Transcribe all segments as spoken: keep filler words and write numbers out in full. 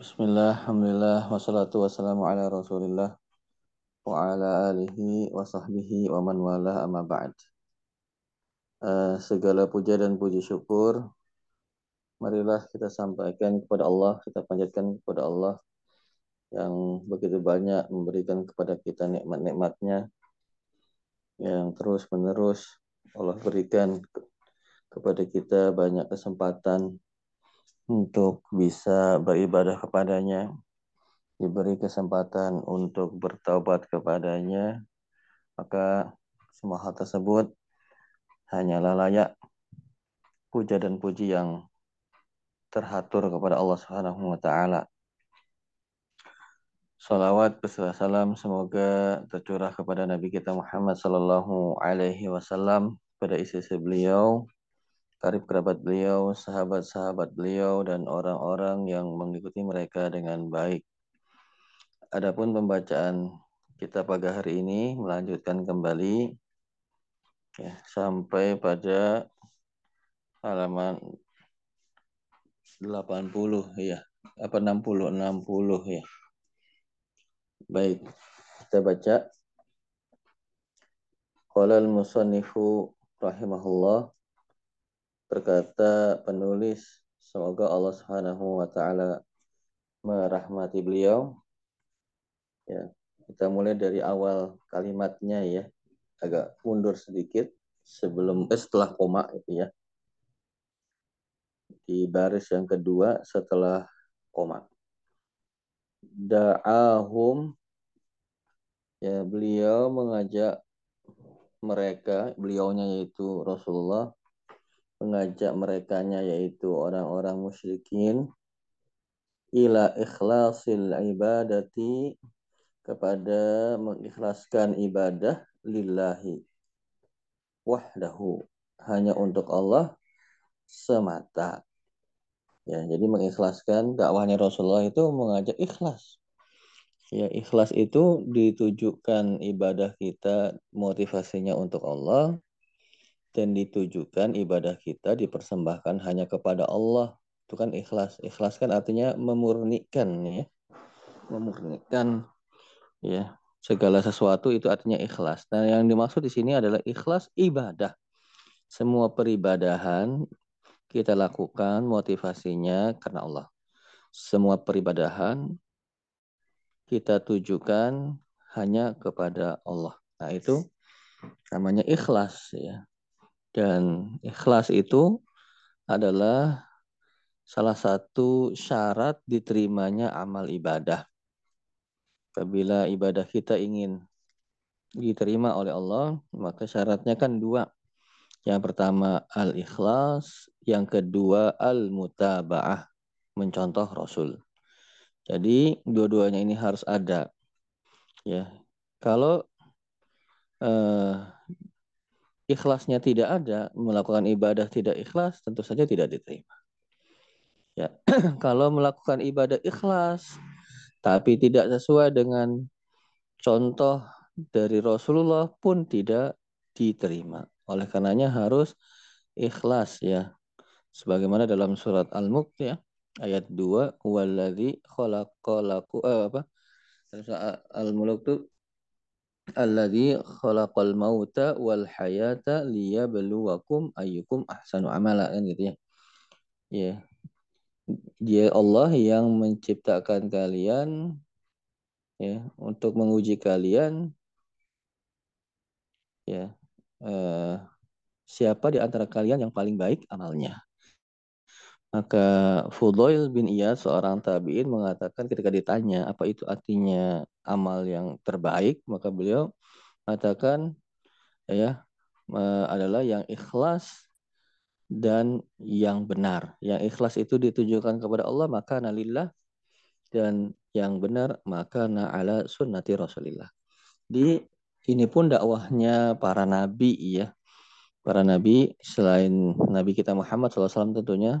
Bismillah, alhamdulillah, wassalatu wassalamu ala rasulillah wa ala alihi wa sahbihi wa man wala amma ba'd. Uh, segala puja dan puji syukur marilah kita sampaikan kepada Allah, kita panjatkan kepada Allah yang begitu banyak memberikan kepada kita nikmat-nikmatnya yang terus-menerus Allah berikan kepada kita banyak kesempatan untuk bisa beribadah kepadanya, diberi kesempatan untuk bertaubat kepadanya, maka semua hal tersebut hanyalah layak puja dan puji yang terhatur kepada Allah Subhanahu wa taala. Salawat beserta salam semoga tercurah kepada Nabi kita Muhammad sallallahu alaihi wasallam, pada istri-istri beliau, karib kerabat beliau, sahabat-sahabat beliau, dan orang-orang yang mengikuti mereka dengan baik. Adapun pembacaan kita pagi hari ini melanjutkan kembali ya, sampai pada halaman delapan puluh ya, apa enam puluh, enam puluh ya. Baik, kita baca. Qala al-musannifu rahimahullah, berkata penulis, semoga Allah Subhanahu wa taala merahmati beliau. Ya, kita mulai dari awal kalimatnya ya, agak mundur sedikit sebelum eh, setelah koma itu ya. Di baris yang kedua setelah koma. Da'ahum, ya, beliau mengajak mereka, beliaunya yaitu Rasulullah, mengajak merekanya yaitu orang-orang musyrikin, ila ikhlasil ibadati, kepada mengikhlaskan ibadah lillahi wahdahu, hanya untuk Allah semata. Ya, jadi mengikhlaskan dakwahnya Rasulullah itu mengajak ikhlas. Ya, ikhlas itu ditujukan ibadah kita motivasinya untuk Allah, dan ditujukan ibadah kita dipersembahkan hanya kepada Allah. Itu kan ikhlas. Ikhlas kan artinya memurnikan ya. Memurnikan ya, segala sesuatu itu artinya ikhlas. Nah, yang dimaksud di sini adalah ikhlas ibadah. Semua peribadahan kita lakukan motivasinya karena Allah. Semua peribadahan kita tujukan hanya kepada Allah. Nah, itu namanya ikhlas ya. Dan ikhlas itu adalah salah satu syarat diterimanya amal ibadah. Apabila ibadah kita ingin diterima oleh Allah, maka syaratnya kan dua. Yang pertama al-ikhlas, yang kedua al-mutaba'ah, mencontoh Rasul. Jadi dua-duanya ini harus ada. Ya, kalau eh, ikhlasnya tidak ada, melakukan ibadah tidak ikhlas, tentu saja tidak diterima. Ya, kalau melakukan ibadah ikhlas, tapi tidak sesuai dengan contoh dari Rasulullah pun tidak diterima. Oleh karenanya harus ikhlas ya. Sebagaimana dalam surat Al-Mulk ya, ayat dua, "Wallazi khalaqalaku" eh, apa? Al-Mulk itu alladzi khalaqal mauta wal hayata liyabluwakum ayyukum ahsanu amala, kan gitu ya. Ya. Dia Allah yang menciptakan kalian ya, untuk menguji kalian ya, eh, siapa di antara kalian yang paling baik amalnya. Maka Fudail bin Iyad, seorang tabi'in, mengatakan ketika ditanya apa itu artinya amal yang terbaik, maka beliau mengatakan ya, adalah yang ikhlas dan yang benar. Yang ikhlas itu ditujukan kepada Allah, maka nalillah, dan yang benar maka na'ala sunnati Rasulillah. Di ini pun dakwahnya para nabi ya. Para nabi selain Nabi kita Muhammad shallallahu alaihi wasallam tentunya,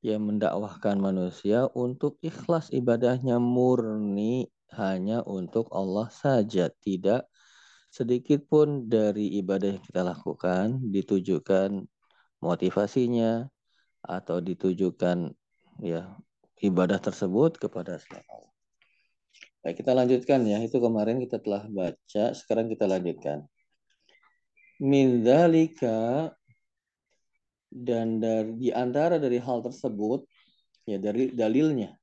yang mendakwahkan manusia untuk ikhlas ibadahnya murni hanya untuk Allah saja, tidak sedikit pun dari ibadah yang kita lakukan ditujukan motivasinya atau ditujukan ya ibadah tersebut kepada selain Allah. Baik, kita lanjutkan ya. Itu kemarin kita telah baca, sekarang kita lanjutkan. Min dzalika, dan dari di antara dari hal tersebut ya, dari dalilnya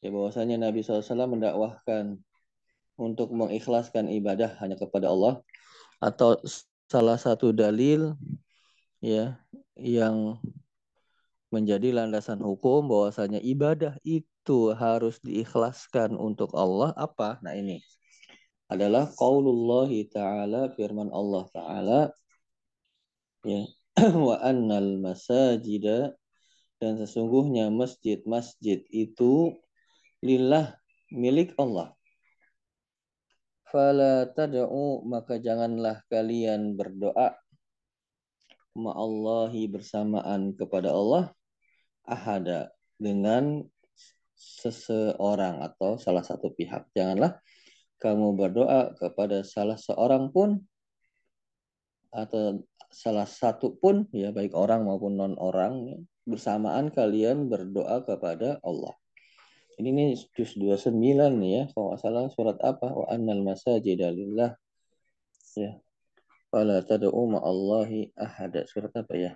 ya, bahwasanya Nabi shallallahu alaihi wasallam mendakwahkan untuk mengikhlaskan ibadah hanya kepada Allah, atau salah satu dalil ya yang menjadi landasan hukum bahwasanya ibadah itu harus diikhlaskan untuk Allah apa? Nah ini adalah qaulullahi ta'ala, firman Allah ta'ala ya, wa annal masajida, dan sesungguhnya masjid-masjid itu lillah, milik Allah. Fala tad'u, maka janganlah kalian berdoa ma'allahi, bersamaan kepada Allah, ahada, dengan seseorang atau salah satu pihak. Janganlah kamu berdoa kepada salah seorang pun atau salah satu pun ya, baik orang maupun non orang, bersamaan kalian berdoa kepada Allah. Ini nih juz dua puluh sembilan ya, kalau nggak salah surat apa? Wa annal masajida lillah ya, fala tad'u ma'allahi ahada. Surat apa ya?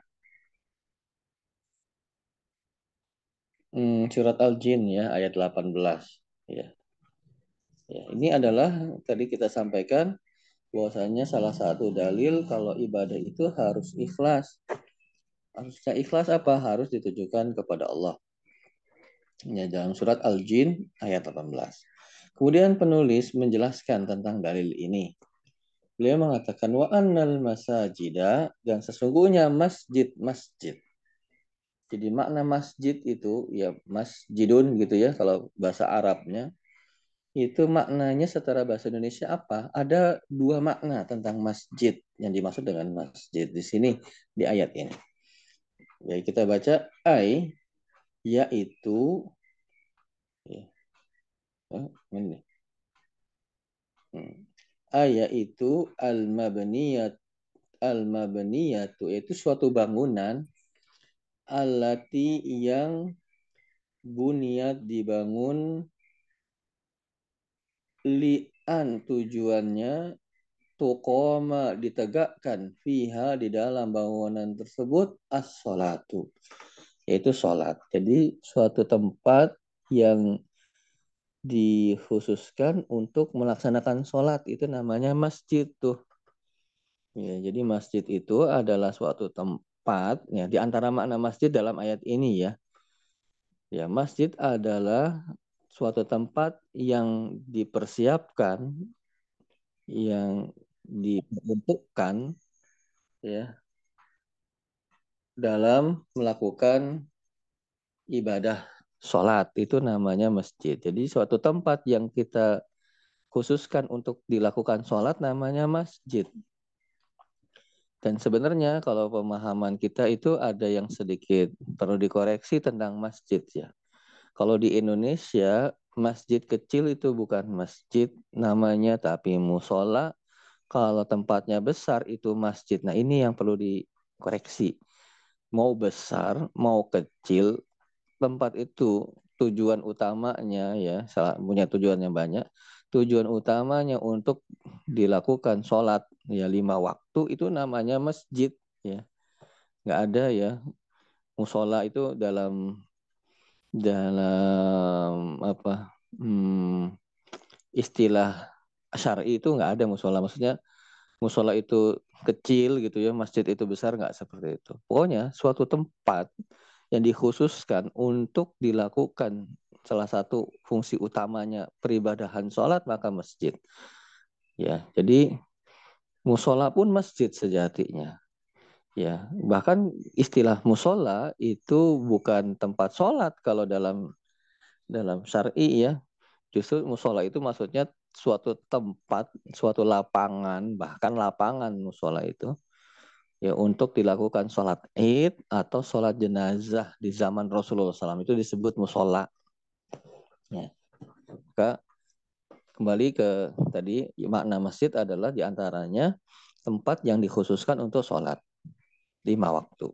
Hmm, surat Al-Jin ya, ayat delapan belas ya. Ya, ini adalah tadi kita sampaikan bahwasanya salah satu dalil kalau ibadah itu harus ikhlas. Harusnya ikhlas apa? Harus ditujukan kepada Allah. Ya, dalam surat Al-Jin ayat delapan belas. Kemudian penulis menjelaskan tentang dalil ini. Beliau mengatakan wa annal masajida, dan sesungguhnya masjid-masjid. Jadi makna masjid itu ya masjidun gitu ya kalau bahasa Arabnya. Itu maknanya setara bahasa Indonesia apa? Ada dua makna tentang masjid yang dimaksud dengan masjid di sini di ayat ini. Ya, kita baca ai, yaitu ya. Oh, ini. Hmm. Ai yaitu al-mabniyat, al-mabniyatu, yaitu suatu bangunan alati yang buniyat, dibangun li'an, tujuannya tuqoma, ditegakkan fiha, di dalam bangunan tersebut as-sholatu, yaitu sholat. Jadi suatu tempat yang dikhususkan untuk melaksanakan sholat itu namanya masjid tuh ya. Jadi masjid itu adalah suatu tempat ya, di antara makna masjid dalam ayat ini ya, ya masjid adalah suatu tempat yang dipersiapkan, yang diperuntukkan ya dalam melakukan ibadah sholat, itu namanya masjid. Jadi suatu tempat yang kita khususkan untuk dilakukan sholat namanya masjid. Dan sebenarnya kalau pemahaman kita itu ada yang sedikit perlu dikoreksi tentang masjid ya. Kalau di Indonesia, masjid kecil itu bukan masjid namanya, tapi musola. Kalau tempatnya besar itu masjid. Nah, ini yang perlu dikoreksi. Mau besar, mau kecil, tempat itu tujuan utamanya ya, salah, punya tujuannya banyak. Tujuan utamanya untuk dilakukan sholat ya lima waktu, itu namanya masjid ya. Nggak ada ya musola itu dalam dalam apa hmm, istilah syar'i itu nggak ada musola, maksudnya musola itu kecil gitu ya, masjid itu besar, nggak seperti itu. Pokoknya suatu tempat yang dikhususkan untuk dilakukan salah satu fungsi utamanya peribadahan sholat, maka masjid ya. Jadi musola pun masjid sejatinya. Ya, bahkan istilah musola itu bukan tempat sholat kalau dalam dalam syar'i ya. Justru musola itu maksudnya suatu tempat, suatu lapangan, bahkan lapangan musola itu ya untuk dilakukan sholat id atau sholat jenazah. Di zaman Rasulullah shallallahu alaihi wasallam itu disebut musola. Ya. Maka kembali ke tadi, makna masjid adalah diantaranya tempat yang dikhususkan untuk sholat lima waktu.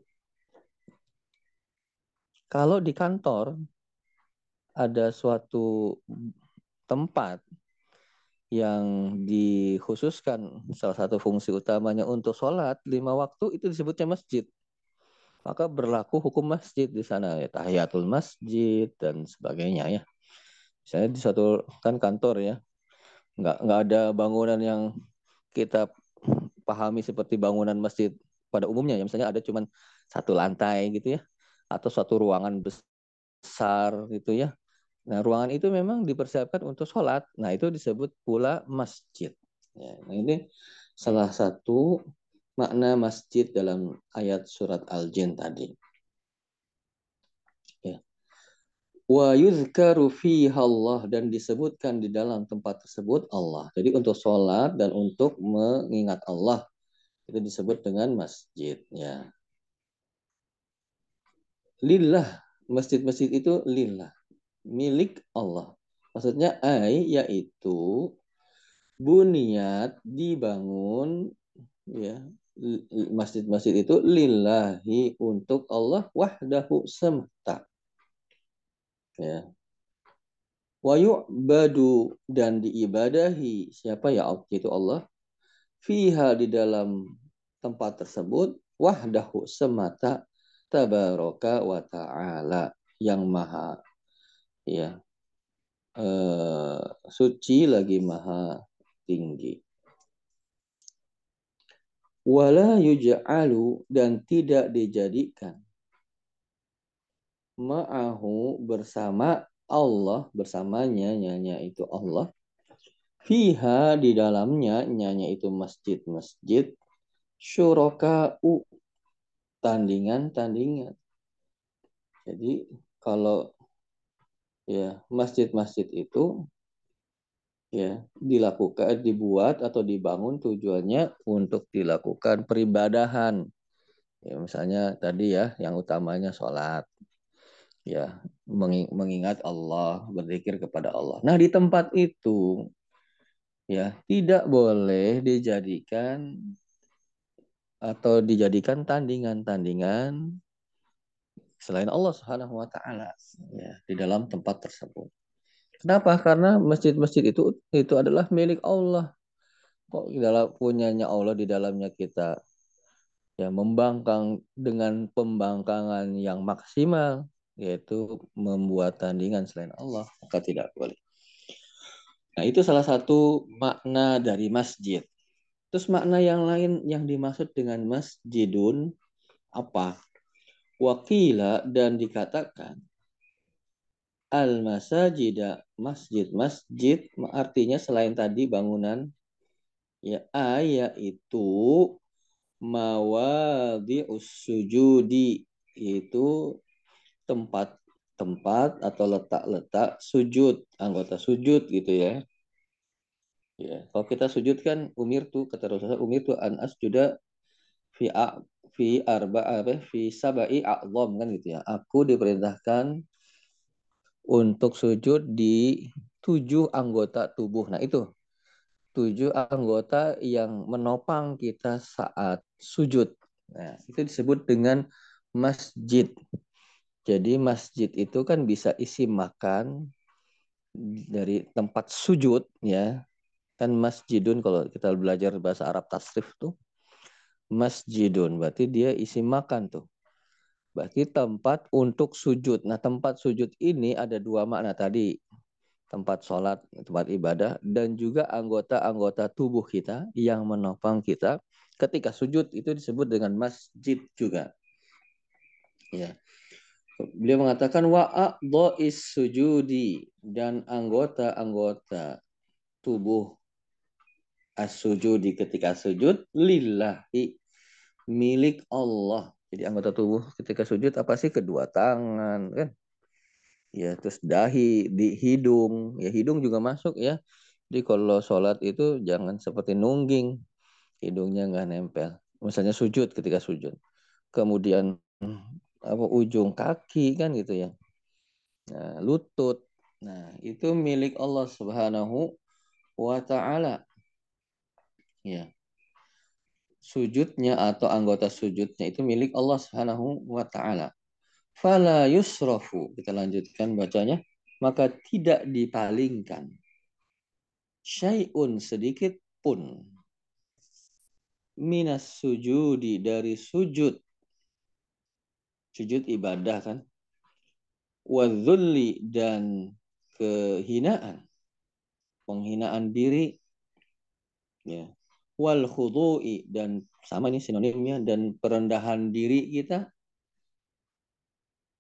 Kalau di kantor ada suatu tempat yang dikhususkan salah satu fungsi utamanya untuk sholat lima waktu, itu disebutnya masjid. Maka berlaku hukum masjid di sana, ya, tahiyatul masjid dan sebagainya ya. Misalnya di suatu kan kantor ya, nggak nggak ada bangunan yang kita pahami seperti bangunan masjid pada umumnya. Ya, misalnya ada cuma satu lantai gitu ya, atau suatu ruangan besar gitu ya. Nah, ruangan itu memang dipersiapkan untuk sholat. Nah, itu disebut pula masjid. Ya, nah ini salah satu makna masjid dalam ayat surat Al-Jin tadi. Ya. Wa yuzkaru fiha Allah, dan disebutkan di dalam tempat tersebut Allah. Jadi untuk sholat dan untuk mengingat Allah itu disebut dengan masjid. Ya. Lillah, masjid-masjid itu lillah, milik Allah. Maksudnya ai yaitu buniyat, dibangun ya, masjid-masjid itu lillahi, untuk Allah wahdahu semata. Ya. Wa yu'badu, dan diibadahi siapa ya Allah, itu Allah, fiha di dalam tempat tersebut, wahdahu semata, tabaraka wa ta'ala, yang maha ya uh, suci lagi maha tinggi. Wala yuj'alu, dan tidak dijadikan ma'ahu, bersama Allah, bersamanya nyanya itu Allah, fiha di dalamnya nyanya itu masjid-masjid, syuraka'u, tandingan-tandingan. Jadi kalau ya, masjid-masjid itu ya dilakukan, dibuat atau dibangun tujuannya untuk dilakukan peribadahan. Ya, misalnya tadi ya, yang utamanya sholat, ya mengingat Allah, berzikir kepada Allah. Nah, di tempat itu ya tidak boleh dijadikan atau dijadikan tandingan-tandingan selain Allah Subhanahu wa taala ya, di dalam tempat tersebut. Kenapa? Karena masjid-masjid itu itu adalah milik Allah. Kok dalam punyanya Allah, di dalamnya kita ya membangkang dengan pembangkangan yang maksimal, yaitu membuat tandingan selain Allah, maka tidak boleh. Nah, itu salah satu makna dari masjid. Terus makna yang lain yang dimaksud dengan masjidun apa? Wakila, dan dikatakan al-masajida, masjid-masjid, artinya selain tadi bangunan ya, yaitu mawadhi'us sujudi, yaitu tempat-tempat atau letak-letak sujud, anggota sujud gitu ya. Ya, kalau kita sujud kan umirtu, kata Rasulullah, umirtu an asjuda fi a fi arba apa fi sabai a'zam kan gitu ya. Aku diperintahkan untuk sujud di tujuh anggota tubuh. Nah, itu tujuh anggota yang menopang kita saat sujud. Nah, itu disebut dengan masjid. Jadi masjid itu kan bisa isi makan dari tempat sujud ya. Kan masjidun, kalau kita belajar bahasa Arab tasrif tuh, masjidun berarti dia isi makan tuh. Berarti tempat untuk sujud. Nah, tempat sujud ini ada dua makna tadi. Tempat sholat, tempat ibadah, dan juga anggota-anggota tubuh kita yang menopang kita ketika sujud, itu disebut dengan masjid juga. Ya. Beliau mengatakan wa'adha'is sujudi, dan anggota-anggota tubuh as-sujudi ketika sujud lillahi, milik Allah. Jadi anggota tubuh ketika sujud apa sih? Kedua tangan kan. Ya, terus dahi, di hidung. Ya, hidung juga masuk ya. Jadi kalau sholat itu jangan seperti nungging, hidungnya nggak nempel. Misalnya sujud, ketika sujud. Kemudian apa, ujung kaki kan gitu ya. Nah, lutut. Nah, itu milik Allah Subhanahu wa ta'ala. Ya. Sujudnya atau anggota sujudnya itu milik Allah Subhanahu wa taala. Fala yusrafu. Kita lanjutkan bacanya. maka tidak dipalingkan syai'un sedikit pun minas sujudi dari sujud sujud ibadah kan, wadzulli dan kehinaan penghinaan diri ya, wal khudu'i dan sama ini sinonimnya, dan perendahan diri kita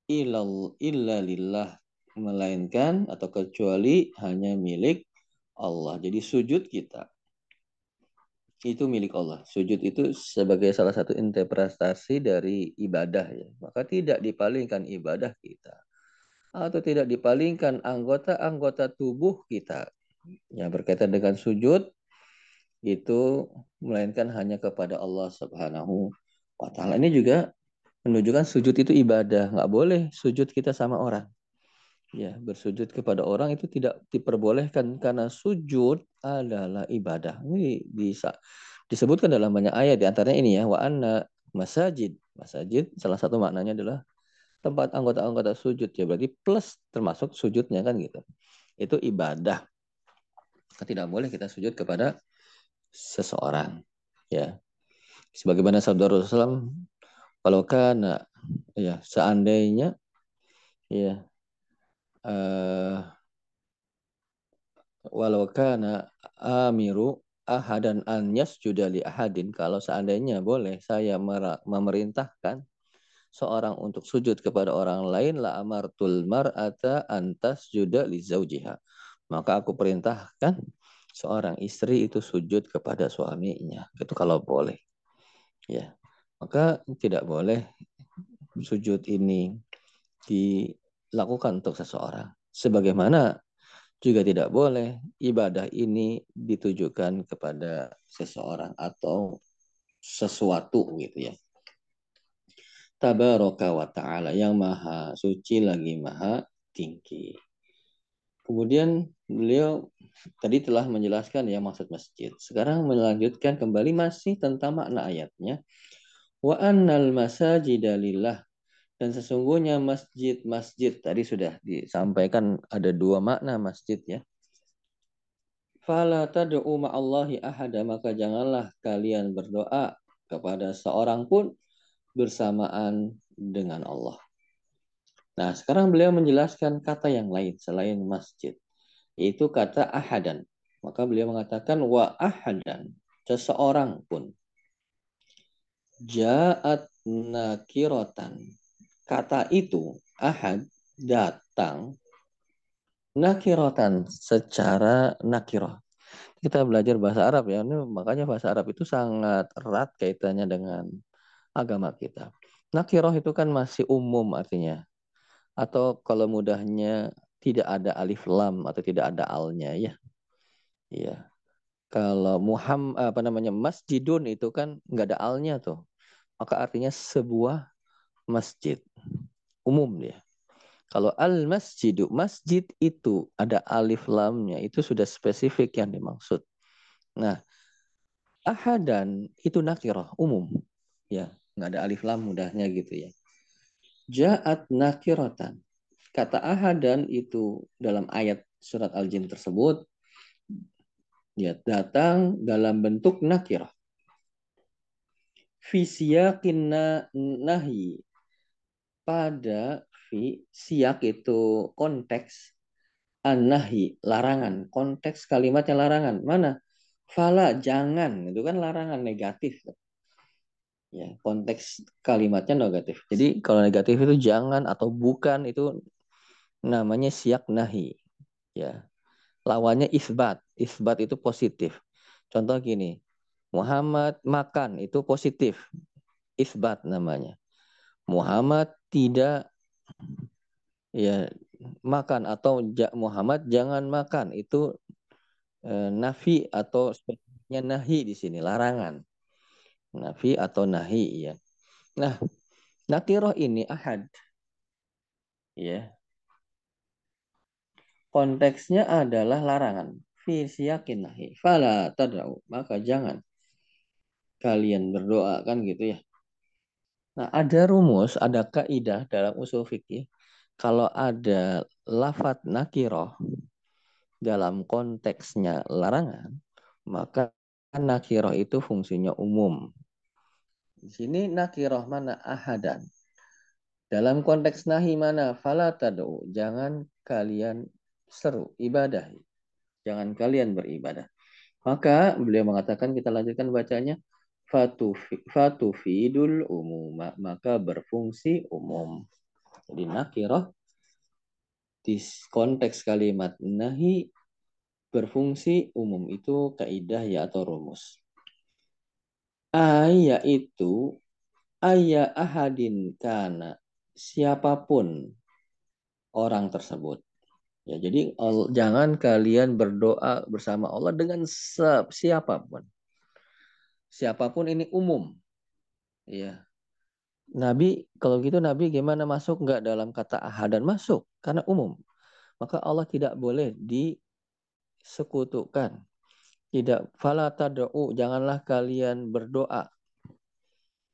ilal illa lillah melainkan atau kecuali hanya milik Allah. Jadi sujud kita itu milik Allah. Sujud itu sebagai salah satu interpretasi dari ibadah ya. Maka tidak dipalingkan ibadah kita atau tidak dipalingkan anggota-anggota tubuh kita yang berkaitan dengan sujud itu melainkan hanya kepada Allah Subhanahu wa taala. Ini juga menunjukkan sujud itu ibadah. Nggak boleh sujud kita sama orang. Ya, bersujud kepada orang itu tidak diperbolehkan karena sujud adalah ibadah. Ini bisa disebutkan dalam banyak ayat, di antaranya ini ya, wa anna masajid. Masajid salah satu maknanya adalah tempat anggota-anggota sujud ya, berarti plus termasuk sujudnya kan gitu. Itu ibadah. Tidak boleh kita sujud kepada seseorang ya. Sebagaimana sabda Rasulullah kalau kana ya seandainya ya Uh, walau kana amiru ahadan an yasjuda li ahadin, kalau seandainya boleh saya memerintahkan seorang untuk sujud kepada orang lain, la amartul mar'ata an tasjuda li zaujiha, maka aku perintahkan seorang istri itu sujud kepada suaminya. Itu kalau boleh ya, maka tidak boleh sujud ini di lakukan untuk seseorang. Sebagaimana juga tidak boleh ibadah ini ditujukan kepada seseorang atau sesuatu gitu ya. Tabaraka wa ta'ala yang maha suci lagi maha tinggi. Kemudian beliau tadi telah menjelaskan ya maksud masjid. Sekarang melanjutkan kembali masih tentang makna ayatnya. Wa annal masajida lillah, dan sesungguhnya masjid-masjid tadi sudah disampaikan ada dua makna masjid ya. Fala tad'u ma'allahi ahada, maka janganlah kalian berdoa kepada seorang pun bersamaan dengan Allah. Nah, sekarang beliau menjelaskan kata yang lain selain masjid, yaitu kata ahadan. Maka beliau mengatakan wa ahadan, seseorang pun. Ja'at nakiratan, kata itu ahad datang nakiratan secara nakirah. Kita belajar bahasa Arab ya, ini makanya bahasa Arab itu sangat erat kaitannya dengan agama kita. Nakirah itu kan masih umum artinya, atau kalau mudahnya tidak ada alif lam atau tidak ada alnya ya. Iya. Kalau Muhammad apa namanya masjidun itu kan nggak ada alnya tuh, maka artinya sebuah masjid umum ya. Kalau al-masjidu, masjid itu ada alif lamnya, itu sudah spesifik yang dimaksud. Nah, ahadan itu nakirah umum ya, nggak ada alif lam mudahnya gitu ya. Ja'at nakiratan, kata ahadan itu dalam ayat surat Al-Jin tersebut ya datang dalam bentuk nakirah. Fi siyaqin nahyi, pada fi siyak itu konteks, an-nahi larangan, konteks kalimatnya larangan. Mana fala jangan, itu kan larangan negatif ya, konteks kalimatnya negatif. Jadi kalau negatif itu jangan atau bukan, itu namanya siyak nahi ya. Lawannya isbat, isbat itu positif. Contoh gini, Muhammad makan, itu positif, isbat namanya. Muhammad tidak ya makan, atau Muhammad jangan makan, itu eh, nafi atau sebetulnya nahi di sini larangan. Nafi atau nahi ya. Nah, nakirah ini ahad. Ya. Konteksnya adalah larangan. Fi siyakin nahi. Fala tad'u, maka jangan kalian berdoa kan gitu ya. Nah, ada rumus, ada kaidah dalam usul fikih. Kalau ada lafadz nakiroh dalam konteksnya larangan, maka nakiroh itu fungsinya umum. Di sini nakiroh mana? Ahadan. Dalam konteks nahi mana? Fala tad'u, jangan kalian seru, ibadah. Jangan kalian beribadah. Maka beliau mengatakan, kita lanjutkan bacanya. Fatufidul umuma, maka berfungsi umum. Jadi nakiroh di konteks kalimat nahi berfungsi umum, itu kaidah ya atau rumus. Ay yaitu ayya ahadin kana, siapapun orang tersebut. Ya, jadi jangan kalian berdoa bersama Allah dengan siapapun. Siapapun ini umum, ya. Nabi, kalau gitu Nabi gimana, masuk nggak dalam kata ahadan? Masuk, karena umum. Maka Allah tidak boleh disekutukan. Tidak, fala tad'u, janganlah kalian berdoa,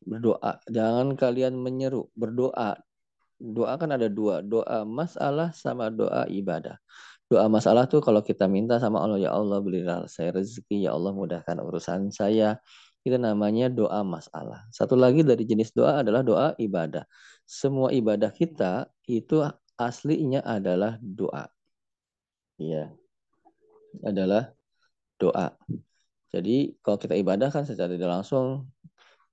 berdoa, jangan kalian menyeru, berdoa. Doa kan ada dua, doa masalah sama doa ibadah. Doa masalah tuh kalau kita minta sama Allah, ya Allah berilah saya rezeki, ya Allah mudahkan urusan saya. Itu namanya doa masalah. Satu lagi dari jenis doa adalah doa ibadah. Semua ibadah kita itu aslinya adalah doa. Iya. Adalah doa. Jadi kalau kita ibadah kan secara tidak langsung,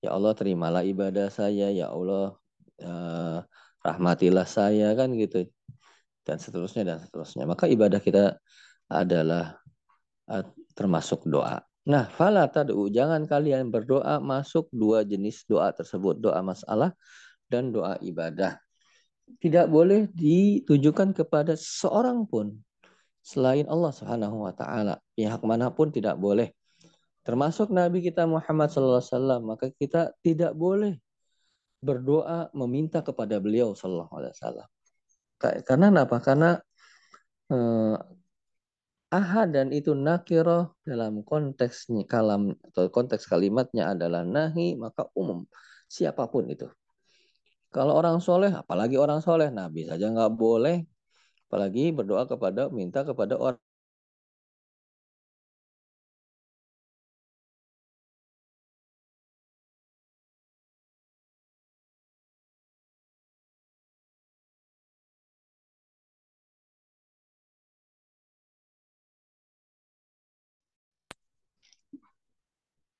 ya Allah terimalah ibadah saya, ya Allah eh, rahmatilah saya, kan gitu. Dan seterusnya, dan seterusnya. Maka ibadah kita adalah uh, termasuk doa. Nah, fala tad'u, jangan kalian berdoa, masuk dua jenis doa tersebut. Doa masalah dan doa ibadah. Tidak boleh ditujukan kepada seorang pun selain Allah Subhanahu wa ta'ala. Pihak manapun tidak boleh. Termasuk Nabi kita Muhammad sallallahu alaihi wasallam. Maka kita tidak boleh berdoa meminta kepada beliau sallallahu alaihi wasallam. Karena kenapa? Karena eh, ahadan itu nakiroh dalam konteksnya kalam atau konteks kalimatnya adalah nahi, maka umum siapapun itu. Kalau orang soleh, apalagi orang soleh, Nabi saja nggak boleh, apalagi berdoa kepada, minta kepada orang.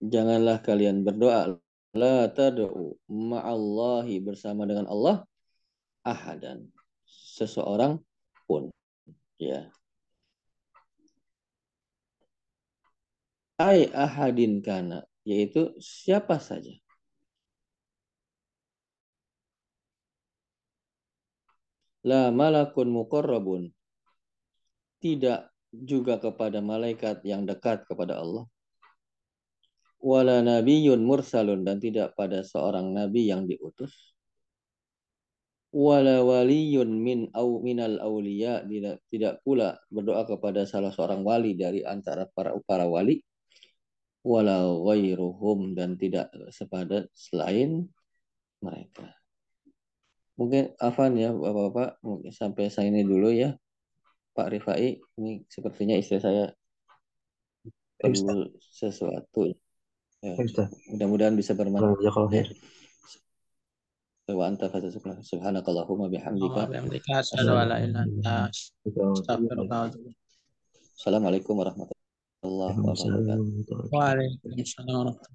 Janganlah kalian berdoa, la tad'u ma'allahi, bersama dengan Allah ahadan, seseorang pun, ya. Ai ahadin kana, yaitu siapa saja. La malakun muqarrabun, tidak juga kepada malaikat yang dekat kepada Allah. Wala nabiyyun mursalun, dan tidak pada seorang nabi yang diutus. Wala waliyun min au minal auliya, tidak, tidak pula berdoa kepada salah seorang wali dari antara para para wali. Wala ghairuhum, dan tidak sepada selain mereka. Mungkin afan ya Bapak-bapak, mungkin sampai saya ini dulu ya. Pak Rifai, ini sepertinya istri saya perlu sesuatu. Ya, mudah-mudahan bisa bermanfaat. Ya. Wa anta fatasullah subhanakallahumma bihamdika asyhadu an la ilaha illa anta astaghfiruka wa atubu ilaik. Assalamualaikum warahmatullahi wabarakatuh. Waalaikumsalam warahmatullahi wabarakatuh.